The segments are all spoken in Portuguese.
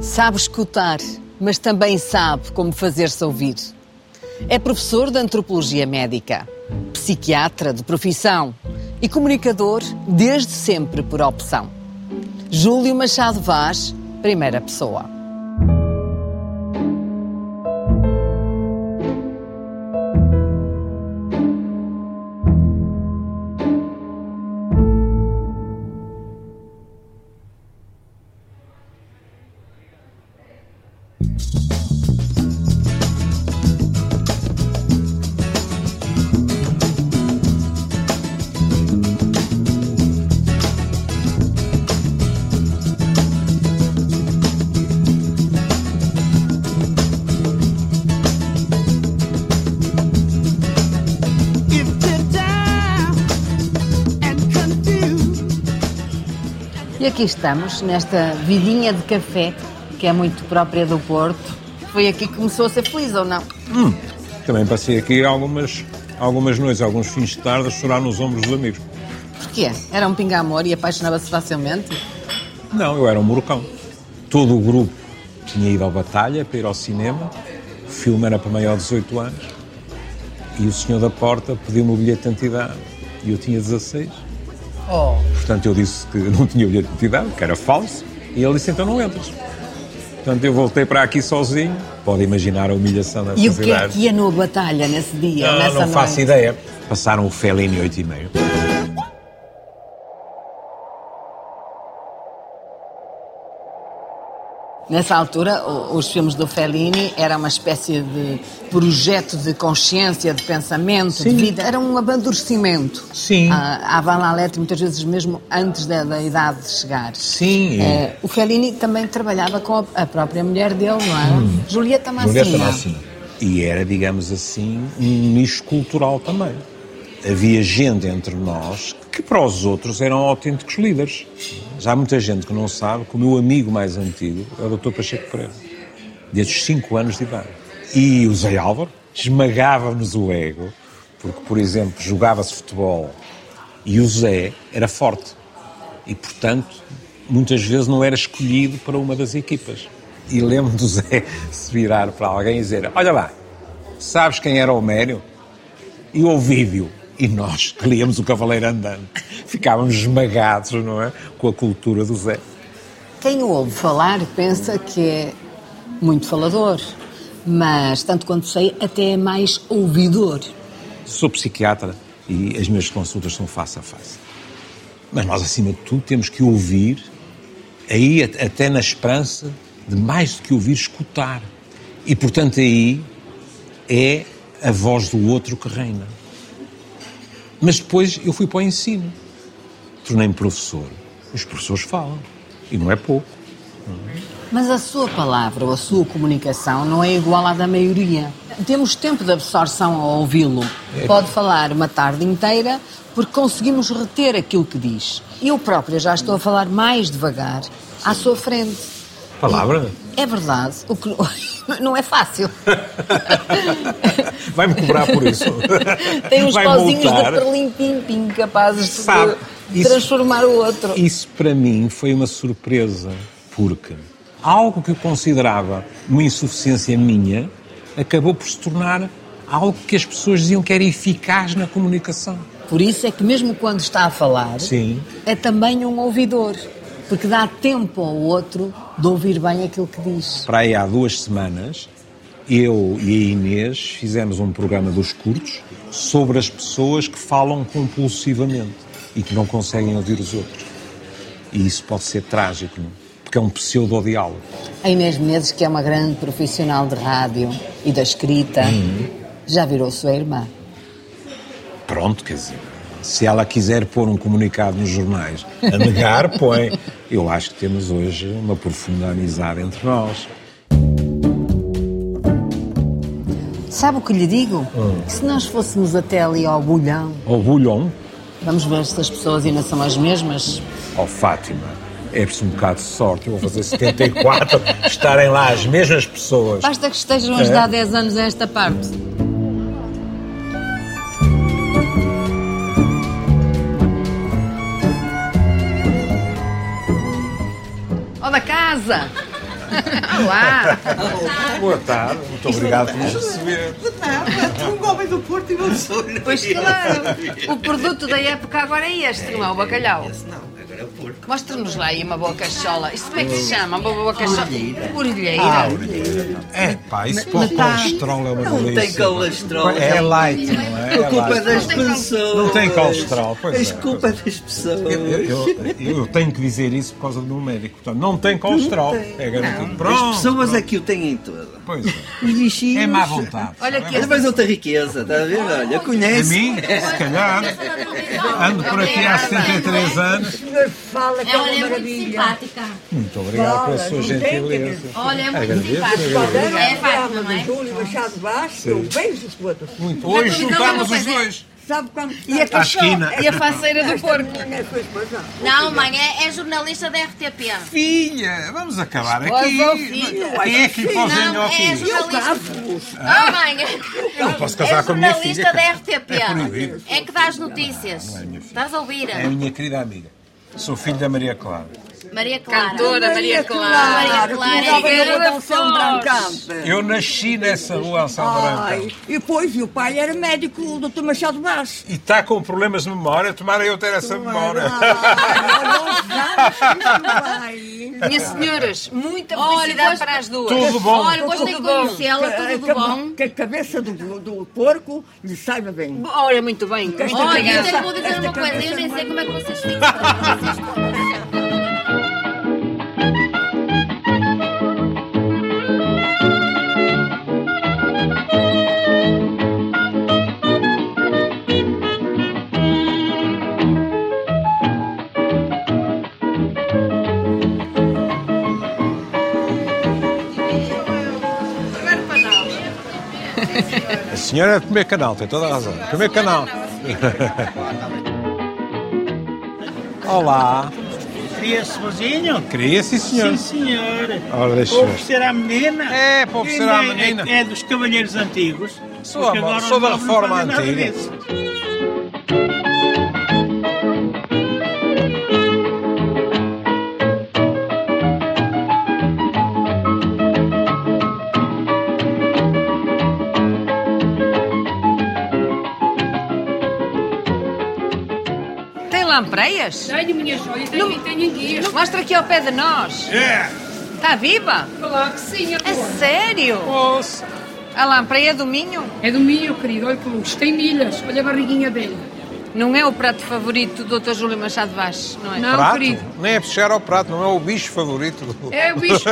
Sabe escutar, mas também sabe como fazer-se ouvir. É professor de antropologia médica, psiquiatra de profissão e comunicador desde sempre por opção. Júlio Machado Vaz, primeira pessoa. E aqui estamos, nesta vidinha de café, que é muito própria do Porto. Foi aqui que começou a ser feliz, ou não? Também passei aqui algumas noites, alguns fins de tarde, a chorar nos ombros dos amigos. Porquê? Era um pinga-amor e apaixonava-se facilmente? Não, eu era um murcão. Todo o grupo tinha ido à batalha para ir ao cinema, o filme era para maior de 18 anos, e o senhor da porta pediu-me o bilhete de identidade, e eu tinha 16. Oh. Portanto, eu disse que não tinha bilhete de identidade, que era falso, e ele disse, então não entras. Portanto, eu voltei para aqui sozinho. Pode imaginar a humilhação dessa cidade. E o que é que ia na batalha nesse dia, nessa noite? Não faço ideia. Passaram o Fellini 8:30. Nessa altura, os filmes do Fellini eram uma espécie de projeto de consciência, de pensamento, sim, de vida. Era um amadurecimento. Sim. À Valalete, muitas vezes mesmo antes da idade de chegar. Sim. O Fellini também trabalhava com a própria mulher dele, não era? Julieta Massina. Julieta Massina. E era, digamos assim, um nicho cultural também. Havia gente entre nós que para os outros eram autênticos líderes. Já há muita gente que não sabe que o meu amigo mais antigo é o Dr. Pacheco Pereira, desde os 5 anos de idade. E o Zé Álvaro esmagava-nos o ego, porque, por exemplo, jogava-se futebol e o Zé era forte. E, portanto, muitas vezes não era escolhido para uma das equipas. E lembro do Zé se virar para alguém e dizer, olha lá, sabes quem era o Mério? E o Ovidio. E nós que líamos o Cavaleiro Andante. Ficávamos esmagados, não é? Com a cultura do Zé. Quem o ouve falar pensa que é muito falador, mas, tanto quanto sei, até é mais ouvidor. Sou psiquiatra e as minhas consultas são face a face. Mas nós, acima de tudo, temos que ouvir, aí até na esperança de mais do que ouvir, escutar. E, portanto, aí é a voz do outro que reina. Mas depois eu fui para o ensino. Tornei-me professor. Os professores falam. E não é pouco. Mas a sua palavra ou a sua comunicação não é igual à da maioria. Temos tempo de absorção ao ouvi-lo. Pode falar uma tarde inteira porque conseguimos reter aquilo que diz. Eu própria já estou a falar mais devagar à sua frente. Palavra? É verdade. O que não é fácil. Vai-me cobrar por isso. Tem uns pauzinhos de perlim-pim-pim capazes de transformar o outro. Isso para mim foi uma surpresa, porque algo que eu considerava uma insuficiência minha acabou por se tornar algo que as pessoas diziam que era eficaz na comunicação. Por isso é que mesmo quando está a falar, sim, é também um ouvidor, porque dá tempo ao outro de ouvir bem aquilo que diz. Para aí há 2 semanas... eu e a Inês fizemos um programa dos curtos sobre as pessoas que falam compulsivamente e que não conseguem ouvir os outros. E isso pode ser trágico, não? Porque é um pseudo-diálogo. A Inês Menezes, que é uma grande profissional de rádio e da escrita, já virou sua irmã. Pronto, quer dizer, se ela quiser pôr um comunicado nos jornais a negar, põe. Eu acho que temos hoje uma profunda amizade entre nós. Sabe o que lhe digo? Que se nós fôssemos até ali ao Bolhão... Ao Bolhão? Vamos ver se as pessoas ainda são as mesmas. Ó Fátima, é preciso um bocado de sorte. Eu vou fazer 74 estarem lá as mesmas pessoas. Basta que estejam a ajudar 10 anos a esta parte. Ó da casa! Olá! Boa tarde, muito obrigado por nos receber. Boa tarde, um homem do Porto e um sonho. Pois claro, o produto da época agora é este, não é o bacalhau. Mostra-nos lá aí uma boa cachola. Isto como é que se chama? Uma boa cachola? Orelheira. Ah, orelheira. É pá, isso para o colesterol é uma delícia. Não tem colesterol. É light, não é? É culpa das pessoas. Não tem colesterol, pois é. É culpa das pessoas. Eu tenho que dizer isso por causa do meu médico. Portanto, não tem colesterol. É garantido. Pronto. As pessoas aqui o têm em toda. Pois é. Os bichinhos. É má vontade. Olha aqui. Mas outra riqueza, está a ver? Olha, conhece. A mim, se calhar. Ando por aqui há 73 anos. Fala que é uma maravilha. Muito simpática. Muito obrigado pela sua gentileza. Olha, é muito simpática. É Fátima, não é? Júlio Machado Vaz, eu beijo os outros. Muito. Hoje juntamos os dois. Sabe quando e a faceira do porco. Não, mãe, é jornalista da RTP. Filha, vamos acabar aqui. Quem é que lhe pôs em óculos? Eu cavo. Não, mãe, eu posso casar com a minha filha. É jornalista da RTP. É que dá as notícias. Estás a ouvir? É a minha querida amiga. Sou filho da Maria Clara. Maria Clara. Cantora Maria Clara. Maria Clara. Anselmo Brancão. Eu nasci nessa rua, Anselmo Brancão. E depois, o pai era médico do Dr. Machado Vaz. E está com problemas de memória. Tomara eu ter essa memória. Minhas senhoras, muita felicidade para as duas. Tudo bom. Olha, gostei de conhecê-la, tudo bom. Que a cabeça do porco lhe saiba bem. Olha, muito bem. Olha, eu vou dizer uma coisa. Eu nem sei como é que vocês ficam. A senhora é do primeiro canal, tem toda a razão. Primeiro canal. Olá. Queria-se sozinho? Queria, sim, senhor. Sim, senhora. Para oferecer à menina? É, para oferecer à menina. É dos cavalheiros antigos. Sou da reforma antiga. Lampreias? Tenho, minha joia, tenho guia. Mostra aqui ao pé de nós. É. Está viva? Claro que sim, amor. É sério? Nossa. A lampreia é do Minho? É do Minho, querido. Olha que luz. Tem milhas. Olha a barriguinha dele. Não é o prato favorito do Dr. Júlio Machado Vaz, não é? Não, prato? Querido. Nem é puxar ao prato, não é o bicho favorito do... É o bicho...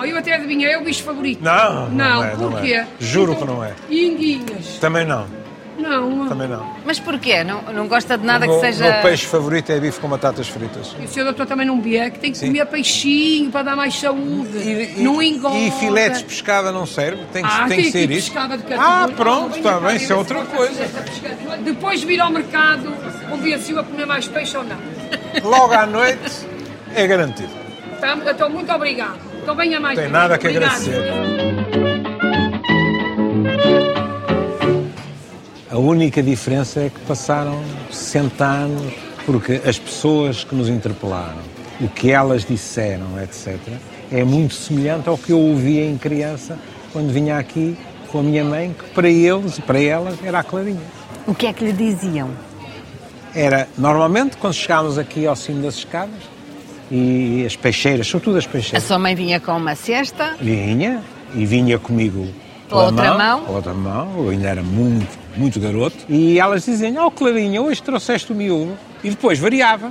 Oh, eu até adivinhei, é o bicho favorito. Não, não, é, não porquê? É. Juro então, que não é. Enguinhas. Também não. Não. Também não. Mas porquê? Não gosta de nada que seja... O meu peixe favorito é bife com batatas fritas. E o senhor doutor também não bebe, que tem que comer peixinho para dar mais saúde. Não engorda. E filetes de pescada não serve? Tem que ser isso? Pronto, está bem, isso é outra coisa. Depois vir ao mercado, ouvir se eu a comer mais peixe ou não. Logo à noite, é garantido. Então, muito obrigado. Então venha mais. Não tem nada que agradecer. A única diferença é que passaram 60 anos, porque as pessoas que nos interpelaram, o que elas disseram, etc., é muito semelhante ao que eu ouvia em criança quando vinha aqui com a minha mãe, que para eles e para elas era a Clarinha. O que é que lhe diziam? Era, normalmente, quando chegávamos aqui ao cimo das escadas, e as peixeiras, sobretudo as peixeiras... A sua mãe vinha com uma cesta? Vinha, e vinha comigo... Pela outra mão, eu ainda era muito garoto. E elas diziam, Clarinha, hoje trouxeste o miúdo. E depois variava.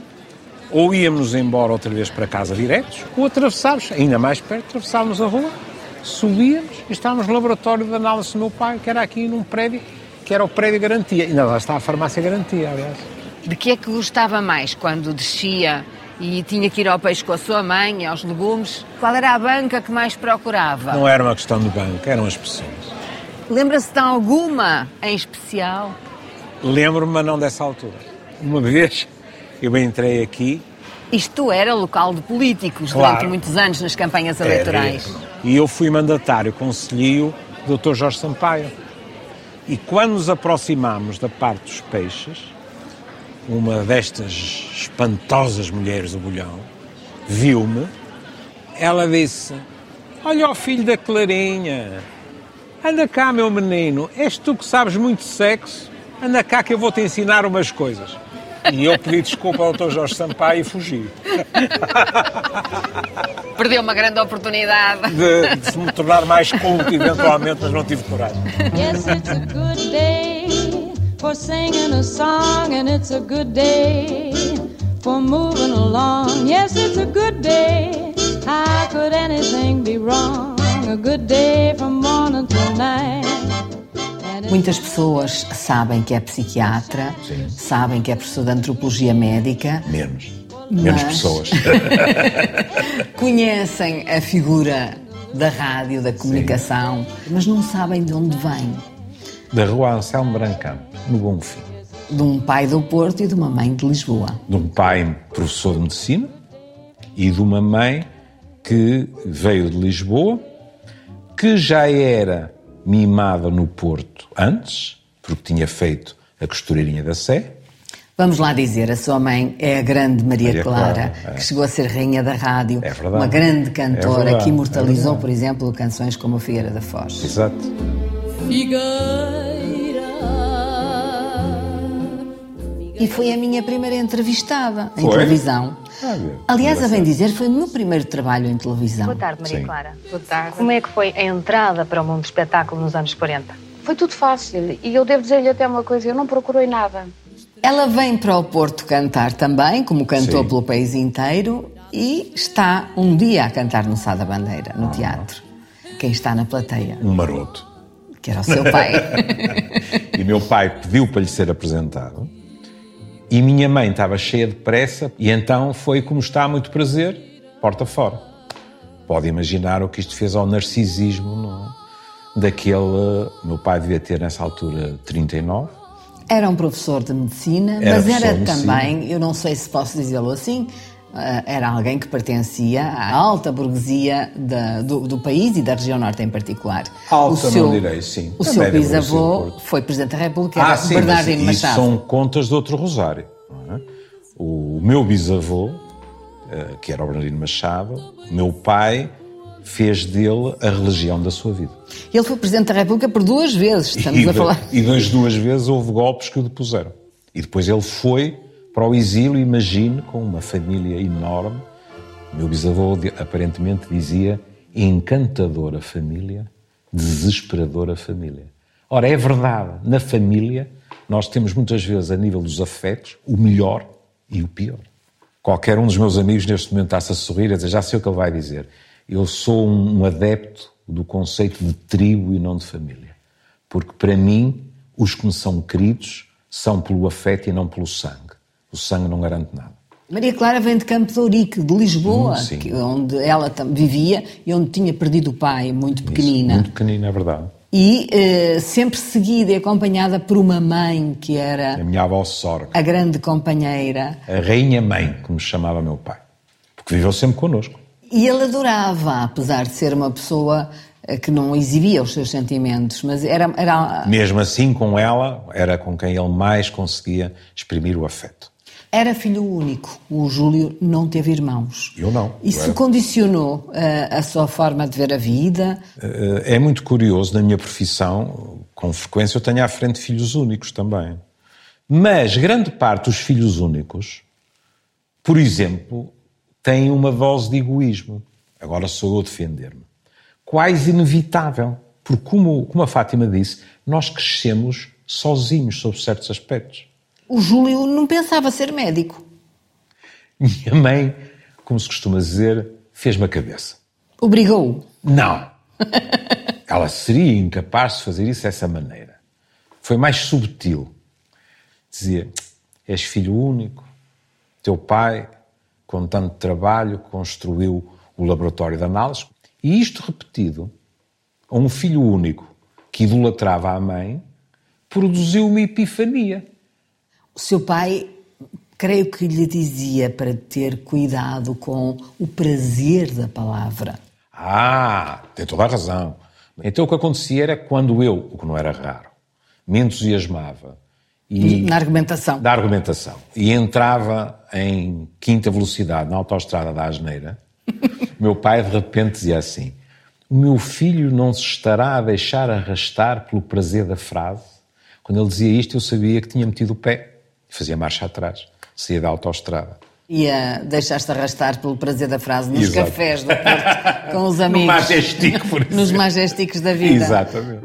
Ou íamos embora outra vez para casa diretos, ou atravessávamos, ainda mais perto, atravessávamos a rua, subíamos e estávamos no laboratório de análise do meu pai, que era aqui num prédio, que era o prédio Garantia. Ainda lá está a farmácia Garantia, aliás. De que é que gostava mais quando descia e tinha que ir ao peixe com a sua mãe, aos legumes? Qual era a banca que mais procurava? Não era uma questão de banca, eram as pessoas. Lembra-se de alguma em especial? Lembro-me, mas não dessa altura. Uma vez eu entrei aqui... Isto era local de políticos, claro, durante muitos anos nas campanhas eleitorais. E eu fui mandatário, conselheiro do Dr. Jorge Sampaio. E quando nos aproximámos da parte dos peixes... Uma destas espantosas mulheres do Bolhão viu-me, ela disse, Olha o filho da Clarinha. Anda cá, meu menino. És tu que sabes muito sexo. Anda cá que eu vou-te ensinar umas coisas. E eu pedi desculpa ao Dr. Jorge Sampaio e fugi. Perdeu uma grande oportunidade. De se me tornar mais culto, eventualmente, mas não tive coragem. Yes, it's a good day for singing a song, and it's a good day for moving along. Yes, it's a good day. How could anything be wrong? A good day from morning till night. Muitas pessoas sabem que é psiquiatra, sim, sabem que é professor de antropologia médica. Menos pessoas. Conhecem a figura da rádio, da comunicação, sim, mas não sabem de onde vem. Da rua Anselmo Brancão, no Bom Fim. De um pai do Porto e de uma mãe de Lisboa. De um pai professor de medicina e de uma mãe que veio de Lisboa, que já era mimada no Porto antes, porque tinha feito a costureirinha da Sé. Vamos lá dizer, a sua mãe é a grande Maria Clara, que chegou a ser rainha da rádio, é verdade, uma grande cantora, é verdade, que imortalizou, é por exemplo, canções como a Figueira da Foz. Exato. E foi a minha primeira entrevistada em televisão. Aliás, a bem dizer, foi o meu primeiro trabalho em televisão. Boa tarde, Maria Clara. Boa tarde. Como é que foi a entrada para o mundo do espetáculo nos anos 40? Foi tudo fácil e eu devo dizer-lhe até uma coisa, eu não procurei nada. Ela vem para o Porto cantar também, como cantou pelo país inteiro, e está um dia a cantar no Sá da Bandeira, no teatro. Quem está na plateia? Um maroto. Que era o seu pai. E meu pai pediu para lhe ser apresentado. E minha mãe estava cheia de pressa e então foi, como está, muito prazer, porta fora. Pode imaginar o que isto fez ao narcisismo daquele... Meu pai devia ter, nessa altura, 39. Era um professor de medicina, mas era também, eu não sei se posso dizê-lo assim, era alguém que pertencia à alta burguesia do país e da região norte em particular. Alta, não direi, sim. O seu bisavô foi Presidente da República, era Bernardino Machado. Isso são contas de outro rosário. Não é? O meu bisavô, que era o Bernardino Machado, meu pai fez dele a religião da sua vida. Ele foi Presidente da República por duas vezes, estamos a falar. E das duas vezes houve golpes que o depuseram. E depois ele foi para o exílio, imagine, com uma família enorme. Meu bisavô aparentemente dizia encantadora família, desesperadora família. Ora, é verdade, na família nós temos muitas vezes, a nível dos afetos, o melhor e o pior. Qualquer um dos meus amigos neste momento está-se a sorrir, a dizer, já sei o que ele vai dizer. Eu sou um adepto do conceito de tribo e não de família. Porque para mim, os que me são queridos são pelo afeto e não pelo sangue. O sangue não garante nada. Maria Clara vem de Campo de Ourique, de Lisboa, onde ela vivia e onde tinha perdido o pai, muito pequenina. Muito pequenina, é verdade. E sempre seguida e acompanhada por uma mãe que era... A minha avó Sórga. A grande companheira. A rainha mãe, como chamava meu pai. Porque viveu sempre connosco. E ele adorava, apesar de ser uma pessoa que não exibia os seus sentimentos, mas era... Mesmo assim, com ela, era com quem ele mais conseguia exprimir o afeto. Era filho único. O Júlio não teve irmãos. Eu não. Isso condicionou a sua forma de ver a vida? É muito curioso, na minha profissão, com frequência, eu tenho à frente filhos únicos também. Mas grande parte dos filhos únicos, por exemplo, têm uma dose de egoísmo. Agora sou eu a defender-me. Quase inevitável. Porque, como a Fátima disse, nós crescemos sozinhos sob certos aspectos. O Júlio não pensava ser médico. Minha mãe, como se costuma dizer, fez-me a cabeça. Obrigou-o? Não. Ela seria incapaz de fazer isso dessa maneira. Foi mais subtil. Dizia, és filho único, teu pai, com tanto trabalho, construiu o laboratório de análise. E isto repetido a um filho único que idolatrava a mãe, produziu uma epifania. O seu pai, creio que lhe dizia para ter cuidado com o prazer da palavra. Ah, tem toda a razão. Então o que acontecia era quando eu, o que não era raro, me entusiasmava. Na argumentação. E entrava em quinta velocidade na autoestrada da Asneira, meu pai de repente dizia assim, O meu filho não se estará a deixar arrastar pelo prazer da frase. Quando ele dizia isto, eu sabia que tinha metido o pé. Fazia marcha atrás. Saía da autoestrada. Ia deixar-te arrastar pelo prazer da frase nos Exato. Cafés do Porto, com os amigos. No Majestico, por exemplo. Nos Majestiques da vida. Exatamente.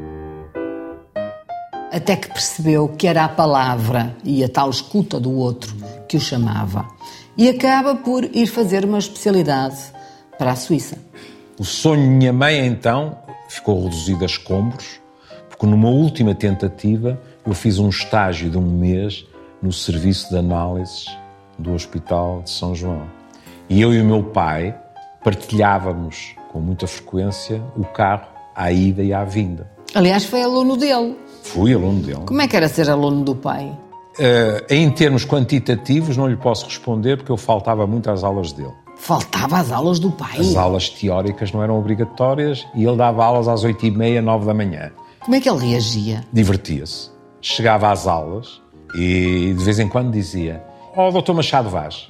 Até que percebeu que era a palavra e a tal escuta do outro que o chamava. E acaba por ir fazer uma especialidade para a Suíça. O sonho de minha mãe, então, ficou reduzido a escombros, porque numa última tentativa eu fiz um estágio de um mês no serviço de análises do Hospital de São João. E eu e o meu pai partilhávamos com muita frequência o carro à ida e à vinda. Aliás, foi aluno dele. Fui aluno dele. Como é que era ser aluno do pai? Em termos quantitativos não lhe posso responder porque eu faltava muito às aulas dele. Faltava às aulas do pai? As aulas teóricas não eram obrigatórias e ele dava aulas às 8h30, 9 da manhã. Como é que ele reagia? Divertia-se. Chegava às aulas e de vez em quando dizia: "Oh, Dr. Machado Vaz",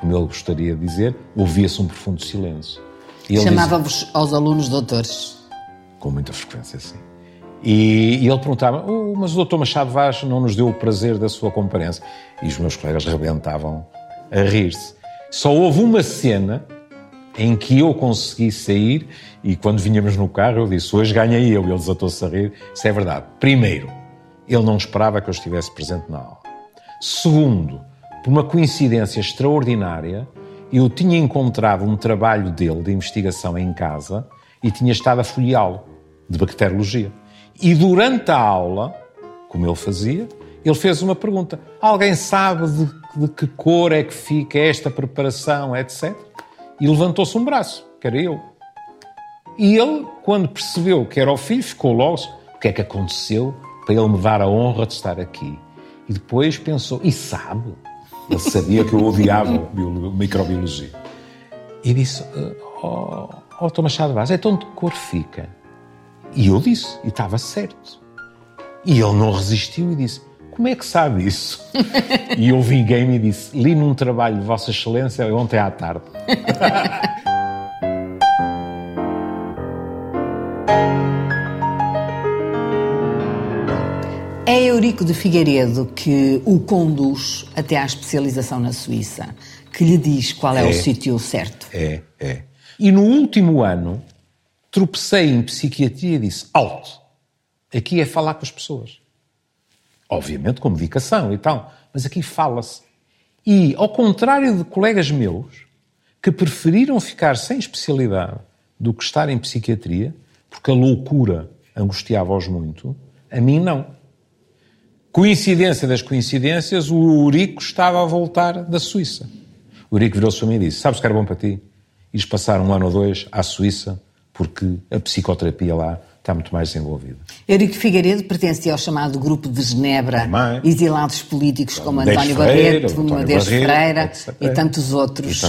como ele gostaria de dizer. Ouvia-se um profundo silêncio. Chamava-vos aos alunos doutores? Com muita frequência, sim. E ele perguntava: "Oh, mas o Dr. Machado Vaz não nos deu o prazer da sua comparência." E os meus colegas rebentavam a rir-se. Só houve uma cena em que eu consegui sair e quando vinhamos no carro eu disse: "Hoje ganhei eu." E ele desatou-se a rir. Isso é verdade. Primeiro, ele não esperava que eu estivesse presente na aula. Segundo, por uma coincidência extraordinária, eu tinha encontrado um trabalho dele de investigação em casa e tinha estado a folheá-lo, de bacteriologia. E durante a aula, como ele fazia, ele fez uma pergunta. Alguém sabe de que cor é que fica esta preparação, etc. E levantou-se um braço, que era eu. E ele, quando percebeu que era o filho, ficou logo: o que é que aconteceu para ele me dar a honra de estar aqui? E depois pensou: e sabe? Ele sabia que eu odiava microbiologia. E disse: "Oh, Dr. Machado Vaz, então de que cor fica?" E eu disse, e estava certo. E ele não resistiu e disse: "Como é que sabe isso?" E eu vinguei-me e disse: "Li num trabalho de Vossa Excelência ontem à tarde." É Eurico de Figueiredo que o conduz até à especialização na Suíça, que lhe diz qual é o sítio certo. E no último ano tropecei em psiquiatria e disse: "Alto, aqui é falar com as pessoas." Obviamente com medicação e tal, mas aqui fala-se. E, ao contrário de colegas meus, que preferiram ficar sem especialidade do que estar em psiquiatria, porque a loucura angustiava-os muito, a mim não. Coincidência das coincidências, o Eurico estava a voltar da Suíça. O Eurico virou-se para mim e disse: "Sabes o que era bom para ti? Ires passar um ano ou dois à Suíça, porque a psicoterapia lá está muito mais desenvolvida." Eurico Figueiredo pertencia ao chamado Grupo de Genebra, exilados políticos como António Barreto, Medeiros Freira e tantos outros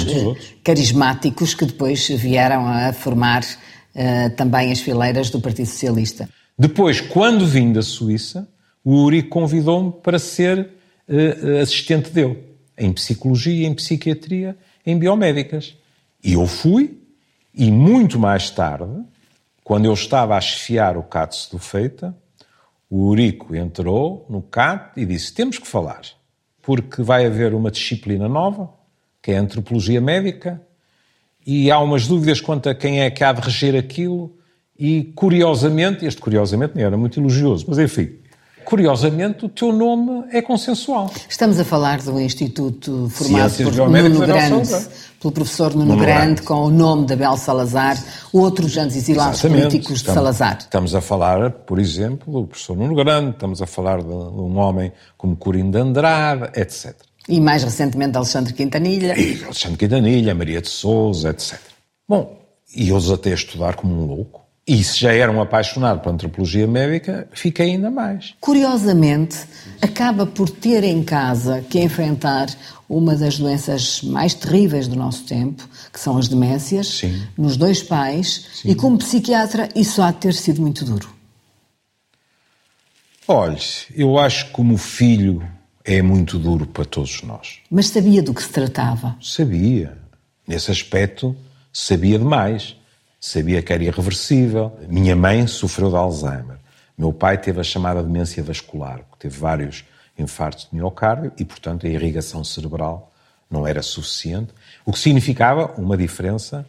carismáticos que depois vieram a formar também as fileiras do Partido Socialista. Depois, quando vim da Suíça, o Eurico convidou-me para ser assistente dele, em psicologia, em psiquiatria, em biomédicas. E eu fui. E muito mais tarde, quando eu estava a chefiar o Cato do Feita, o Eurico entrou no Cato e disse: "Temos que falar, porque vai haver uma disciplina nova, que é a antropologia médica, e há umas dúvidas quanto a quem é que há de reger aquilo." E curiosamente, este curiosamente não era muito elogioso, mas enfim, curiosamente o teu nome é consensual. Estamos a falar do Instituto formado por Nuno Grande, pelo professor Nuno Grande, com o nome de Abel Salazar, outros anos exilados políticos de Salazar. Estamos a falar, por exemplo, do professor Nuno Grande, estamos a falar de um homem como Corim de Andrade, etc. E mais recentemente de Alexandre Quintanilha. E Alexandre Quintanilha, Maria de Sousa, etc. Bom, e eu desatei a estudar como um louco. E se já era um apaixonado por antropologia médica, fiquei ainda mais. Curiosamente, acaba por ter em casa que enfrentar uma das doenças mais terríveis do nosso tempo, que são as demências, nos dois pais, e como psiquiatra isso há de ter sido muito duro. Olhe, eu acho que como filho é muito duro para todos nós. Mas sabia do que se tratava? Sabia. Nesse aspecto, sabia demais. sabia que era irreversível. Minha mãe sofreu de Alzheimer. Meu pai teve a chamada demência vascular, porque teve vários infartos de miocárdio e, portanto, a irrigação cerebral não era suficiente, o que significava uma diferença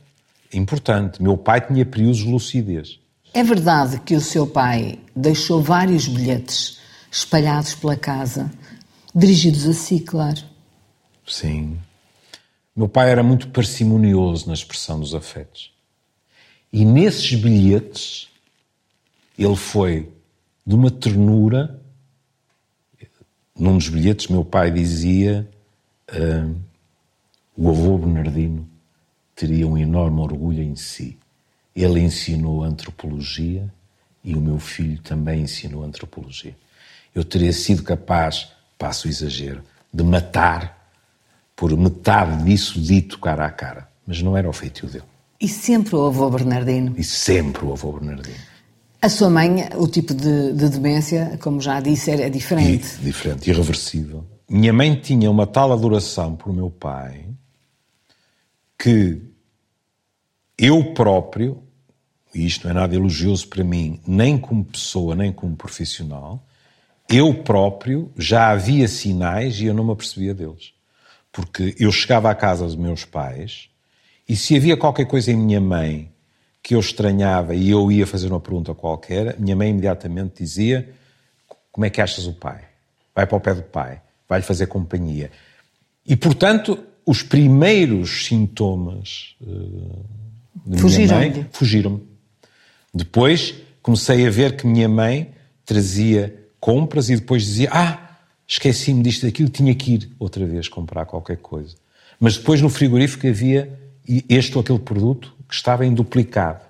importante. Meu pai tinha períodos de lucidez. É verdade que o seu pai deixou vários bilhetes espalhados pela casa, dirigidos a si, claro. Sim. Meu pai era muito parcimonioso na expressão dos afetos. E nesses bilhetes ele foi de uma ternura. Num dos bilhetes meu pai dizia: o avô Bernardino teria um enorme orgulho em si. Ele ensinou antropologia e o meu filho também ensinou antropologia. Eu teria sido capaz, passo o exagero, de matar por metade disso dito cara a cara. Mas não era o feitio dele. E sempre o avô Bernardino. E sempre o avô Bernardino. A sua mãe, o tipo de demência, como já disse, era diferente. E, diferente, irreversível. Minha mãe tinha uma tal adoração por meu pai que eu próprio, e isto não é nada elogioso para mim, nem como pessoa, nem como profissional, eu próprio já havia sinais e eu não me apercebia deles. Porque eu chegava à casa dos meus pais e se havia qualquer coisa em minha mãe que eu estranhava e eu ia fazer uma pergunta qualquer, minha mãe imediatamente dizia: como é que achas o pai? Vai para o pé do pai, vai-lhe fazer companhia. E, portanto, os primeiros sintomas de fugiram minha mãe fugiram-me. Depois comecei a ver que minha mãe trazia compras e depois dizia: esqueci-me disto daquilo, tinha que ir outra vez comprar qualquer coisa. Mas depois no frigorífico havia este ou aquele produto que estava em duplicado.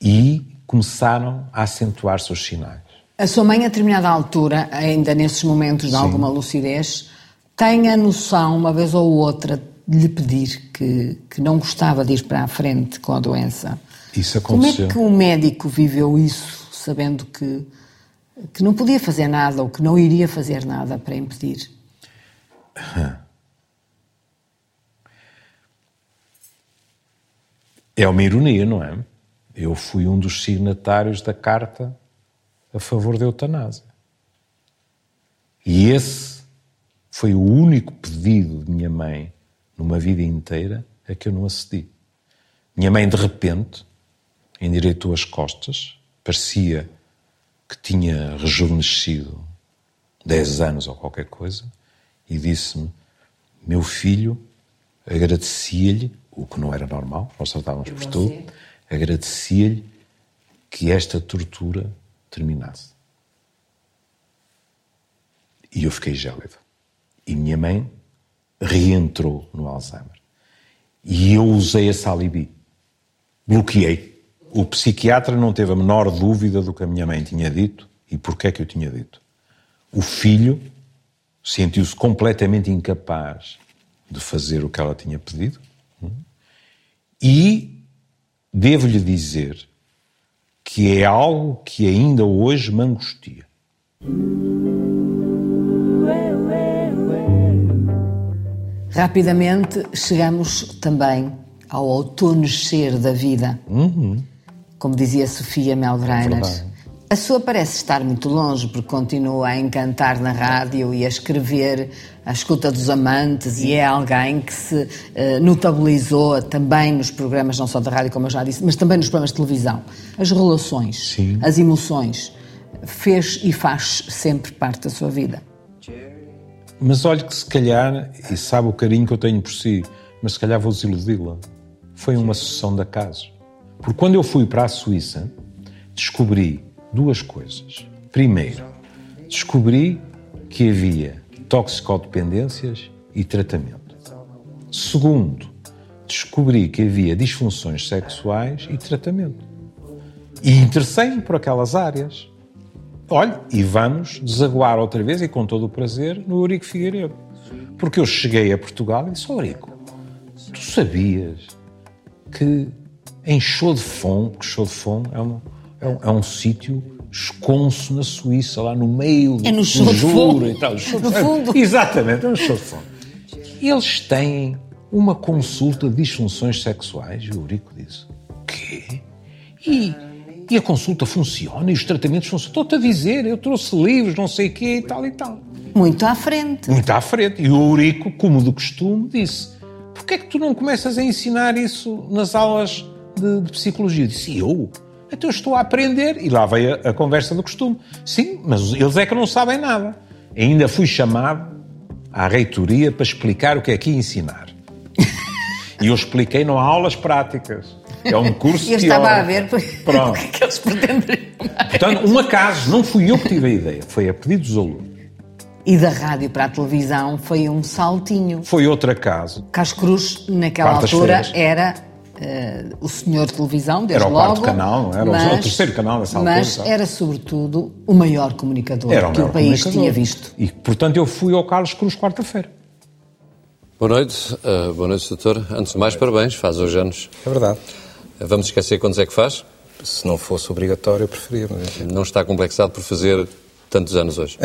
E começaram a acentuar-se os sinais. A sua mãe, a determinada altura, ainda nesses momentos de alguma lucidez, tem a noção, uma vez ou outra, de lhe pedir que não gostava de ir para a frente com a doença. Isso aconteceu. Como é que o médico viveu isso, sabendo que não podia fazer nada ou que não iria fazer nada para impedir? É uma ironia, não é? Eu fui um dos signatários da carta a favor da eutanásia. E esse foi o único pedido de minha mãe numa vida inteira a que eu não acedi. Minha mãe, de repente, endireitou as costas, parecia que tinha rejuvenescido 10 anos ou qualquer coisa, e disse-me: meu filho, agradecia-lhe, o que não era normal, nós tratávamos por tudo, agradecia-lhe que esta tortura terminasse. E eu fiquei gélido. E minha mãe reentrou no Alzheimer. E eu usei esse alibi. Bloqueei. O psiquiatra não teve a menor dúvida do que a minha mãe tinha dito e porquê é que eu tinha dito. O filho sentiu-se completamente incapaz de fazer o que ela tinha pedido e devo-lhe dizer que é algo que ainda hoje me angustia. Rapidamente chegamos também ao outono-cheiro da vida. Como dizia Sofia Mello Breyner. A sua parece estar muito longe, porque continua a encantar na rádio e a escrever A Escuta dos Amantes, e é alguém que se notabilizou também nos programas, não só da rádio, como eu já disse, mas também nos programas de televisão. As relações, as emoções, fez e faz sempre parte da sua vida. Mas olha que se calhar, e sabe o carinho que eu tenho por si, mas se calhar vou desiludi-la. Foi uma sucessão de acasos. Porque quando eu fui para a Suíça, descobri duas coisas. Primeiro, descobri que havia toxicodependências e tratamento. Segundo, descobri que havia disfunções sexuais e tratamento. E interessei-me por aquelas áreas. Olha, e vamos desaguar outra vez, e com todo o prazer, no Eurico Figueiredo. Porque eu cheguei a Portugal e disse: Eurico, tu sabias que em Chaux-de-Fonds, porque Chaux-de-Fonds é um sítio esconso na Suíça, lá no meio do Jura e tal. No fundo. Exatamente, é um Chaux-de-Fonds. Eles têm uma consulta de disfunções sexuais, e o Eurico diz: quê? E a consulta funciona? E os tratamentos funcionam? Estou-te a dizer, eu trouxe livros, não sei o quê e tal e tal. Muito à frente. Muito à frente. E o Eurico, como de costume, disse: porquê é que tu não começas a ensinar isso nas aulas de psicologia? Eu disse: eu? Então eu estou a aprender. E lá veio a conversa do costume. Sim, mas eles é que não sabem nada. Ainda fui chamado à reitoria para explicar o que é que ia ensinar. E eu expliquei, não há aulas práticas. É um curso teórico. Eu estava a ver o que é que eles pretenderiam. Portanto, um acaso, não fui eu que tive a ideia. Foi a pedido dos alunos. E da rádio para a televisão foi um saltinho. Foi outro acaso. Cascruz, naquela altura, era... o senhor televisão, desde logo. Era o quarto canal, não era? Mas, o terceiro canal dessa altura. Mas era, sobretudo, o maior comunicador que o país tinha visto. E, portanto, eu fui ao Carlos Cruz quarta-feira. Boa noite, doutor. Antes de mais, parabéns, faz hoje anos. É verdade. Vamos esquecer quantos é que faz? Se não fosse obrigatório, eu preferia. Mas... não está complexado por fazer tantos anos hoje.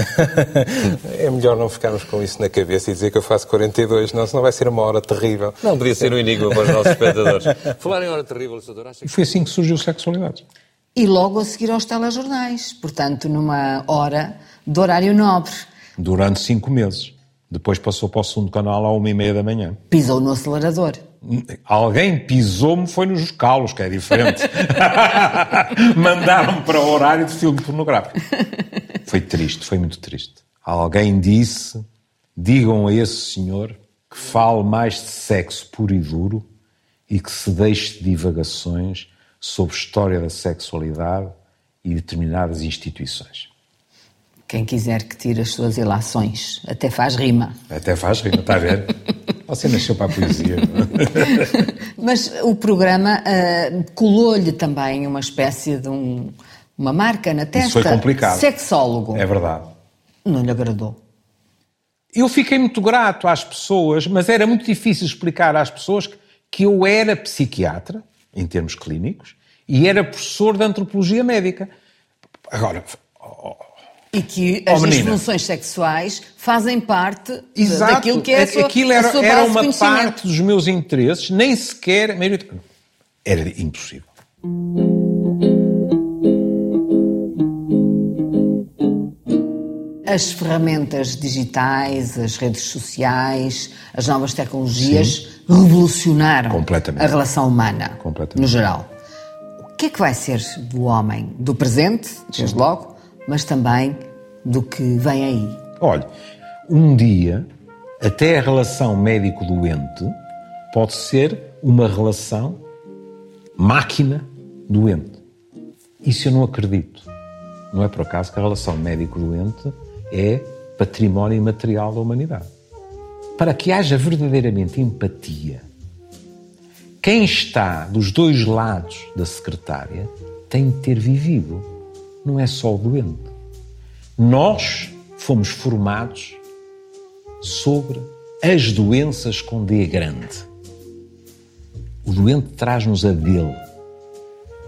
É melhor não ficarmos com isso na cabeça e dizer que eu faço 42, não, senão vai ser uma hora terrível. Não, podia ser um enigma para os nossos espectadores. Falar em hora terrível, doutor, acha que... Foi assim que surgiu a sexualidade. E logo a seguir aos telejornais, portanto, numa hora de horário nobre. Durante 5 meses. Depois passou para o segundo canal à 1:30 da manhã. Pisou no acelerador. Alguém pisou-me, foi nos calos, que é diferente. Mandaram-me para o horário de filme pornográfico. Foi triste, foi muito triste. Alguém disse: digam a esse senhor que fale mais de sexo puro e duro e que se deixe de divagações sobre história da sexualidade e determinadas instituições. Quem quiser que tire as suas ilações, até faz rima. Até faz rima, está a ver? Você nasceu para a poesia. Mas o programa colou-lhe também uma espécie de uma marca na testa. Isso foi complicado. Sexólogo. É verdade. Não lhe agradou. Eu fiquei muito grato às pessoas, mas era muito difícil explicar às pessoas que eu era psiquiatra, em termos clínicos, e era professor de antropologia médica. Agora... e que as disfunções sexuais fazem parte daquilo que é a sua base de conhecimento. Aquilo era uma parte dos meus interesses, nem sequer... Era impossível. As ferramentas digitais, as redes sociais, as novas tecnologias, sim, revolucionaram a relação humana, no geral. O que é que vai ser do homem? Do presente, desde logo, mas também do que vem aí. Olha, um dia, até a relação médico-doente pode ser uma relação máquina-doente. Isso eu não acredito. Não é por acaso que a relação médico-doente é património imaterial da humanidade. Para que haja verdadeiramente empatia, quem está dos dois lados da secretária tem de ter vivido. Não é só o doente. Nós fomos formados sobre as doenças com D grande. O doente traz-nos a dele,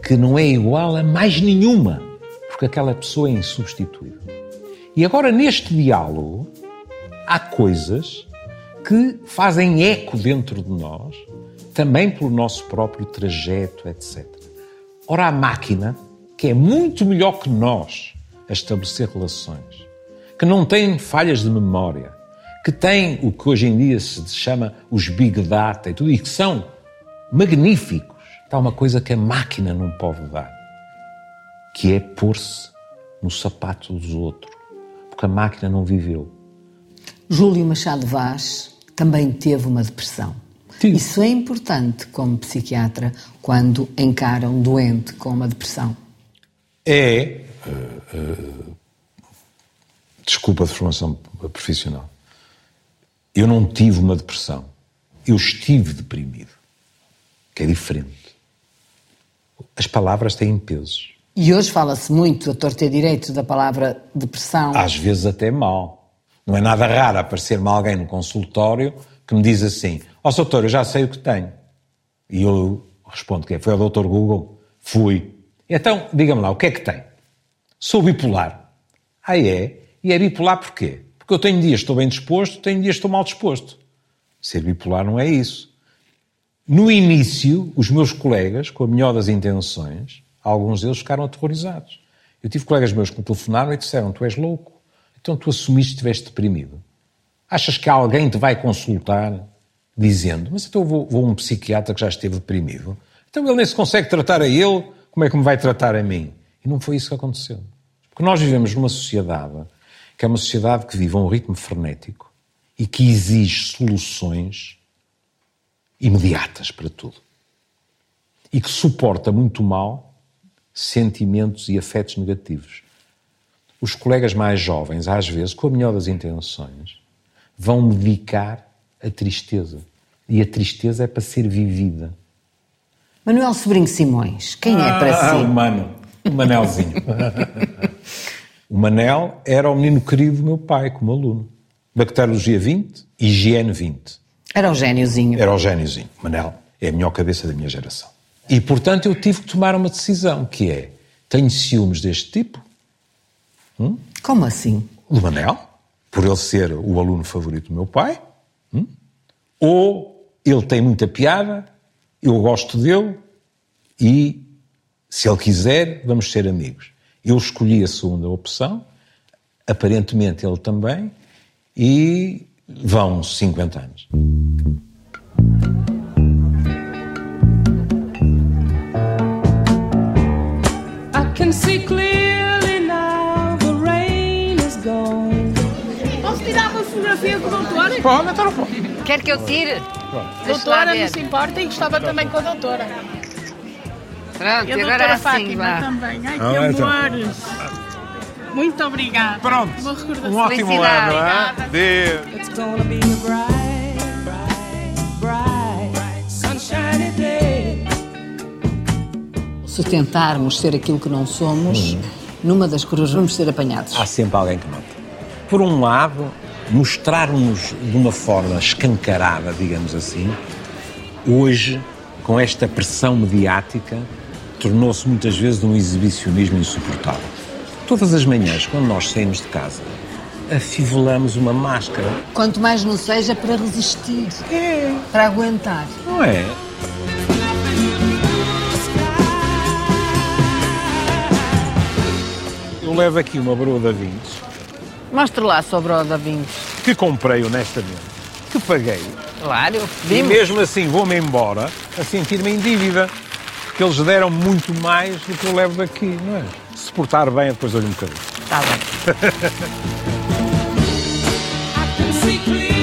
que não é igual a mais nenhuma, porque aquela pessoa é insubstituível. E agora, neste diálogo, há coisas que fazem eco dentro de nós, também pelo nosso próprio trajeto, etc. Ora, a máquina... que é muito melhor que nós a estabelecer relações, que não tem falhas de memória, que tem o que hoje em dia se chama os big data e tudo, e que são magníficos. Há uma coisa que a máquina não pode dar, que é pôr-se no sapato dos outros, porque a máquina não viveu. Júlio Machado Vaz também teve uma depressão. Sim. Isso é importante como psiquiatra quando encara um doente com uma depressão? É. Desculpa de formação profissional. Eu não tive uma depressão. Eu estive deprimido. Que é diferente. As palavras têm pesos. E hoje fala-se muito, a torto e a direito, da palavra depressão. Às vezes até mal. Não é nada raro aparecer-me alguém no consultório que me diz assim: ó, doutor, eu já sei o que tenho. E eu respondo: quem? Foi ao doutor Google? Fui. Então, diga-me lá, o que é que tem? Sou bipolar. Ah, é? E é bipolar porquê? Porque eu tenho dias que estou bem disposto, tenho dias que estou mal disposto. Ser bipolar não é isso. No início, os meus colegas, com a melhor das intenções, alguns deles ficaram aterrorizados. Eu tive colegas meus que me telefonaram e disseram: tu és louco, então tu assumiste que estiveste deprimido. Achas que alguém te vai consultar dizendo: mas então eu vou a um psiquiatra que já esteve deprimido? Então ele nem se consegue tratar a ele, como é que me vai tratar a mim? E não foi isso que aconteceu. Porque nós vivemos numa sociedade que é uma sociedade que vive a um ritmo frenético e que exige soluções imediatas para tudo. E que suporta muito mal sentimentos e afetos negativos. Os colegas mais jovens, às vezes, com a melhor das intenções, vão medicar a tristeza. E a tristeza é para ser vivida. Manuel Sobrinho Simões, quem é para si? O Manelzinho. O Manel era o menino querido do meu pai, como aluno. Bacteriologia 20, higiene 20. Era o géniozinho. Era o géniozinho. Manel é a melhor cabeça da minha geração. E, portanto, eu tive que tomar uma decisão, que é: tenho ciúmes deste tipo? Como assim? Do Manel, por ele ser o aluno favorito do meu pai. Ou ele tem muita piada, eu gosto dele e, se ele quiser, vamos ser amigos. Eu escolhi a segunda opção, aparentemente ele também, e vão 50 anos. I can see clearly now, the rain is gone. Posso tirar uma fotografia com o doutor? Pode, doutora, pode. Quer que eu tire? Pode. Doutora, não se importa, e gostava também com a doutora. Pronto, e a doutora agora Fátima assim, lá. Também. Ai, que amores! Então. Muito obrigada. Pronto, um ótimo ano, não é? Deus! It's gonna be a bright, bright, bright, sunshiny day. Se tentarmos ser aquilo que não somos, numa das cruzes vamos ser apanhados. Há sempre alguém que nota. Por um lado, mostrar-nos de uma forma escancarada, digamos assim, hoje, com esta pressão mediática, tornou-se muitas vezes um exibicionismo insuportável. Todas as manhãs, quando nós saímos de casa, afivelamos uma máscara. Quanto mais não seja para resistir, para aguentar. Não é? Eu levo aqui uma broa da Vintes. Mostre lá só a broa da Vintes. Que comprei honestamente, que paguei. Claro, vimos. E mesmo assim vou-me embora a sentir-me em dívida, porque eles deram muito mais do que eu levo daqui, não é? Se portar bem, depois olho um bocadinho. Está bem.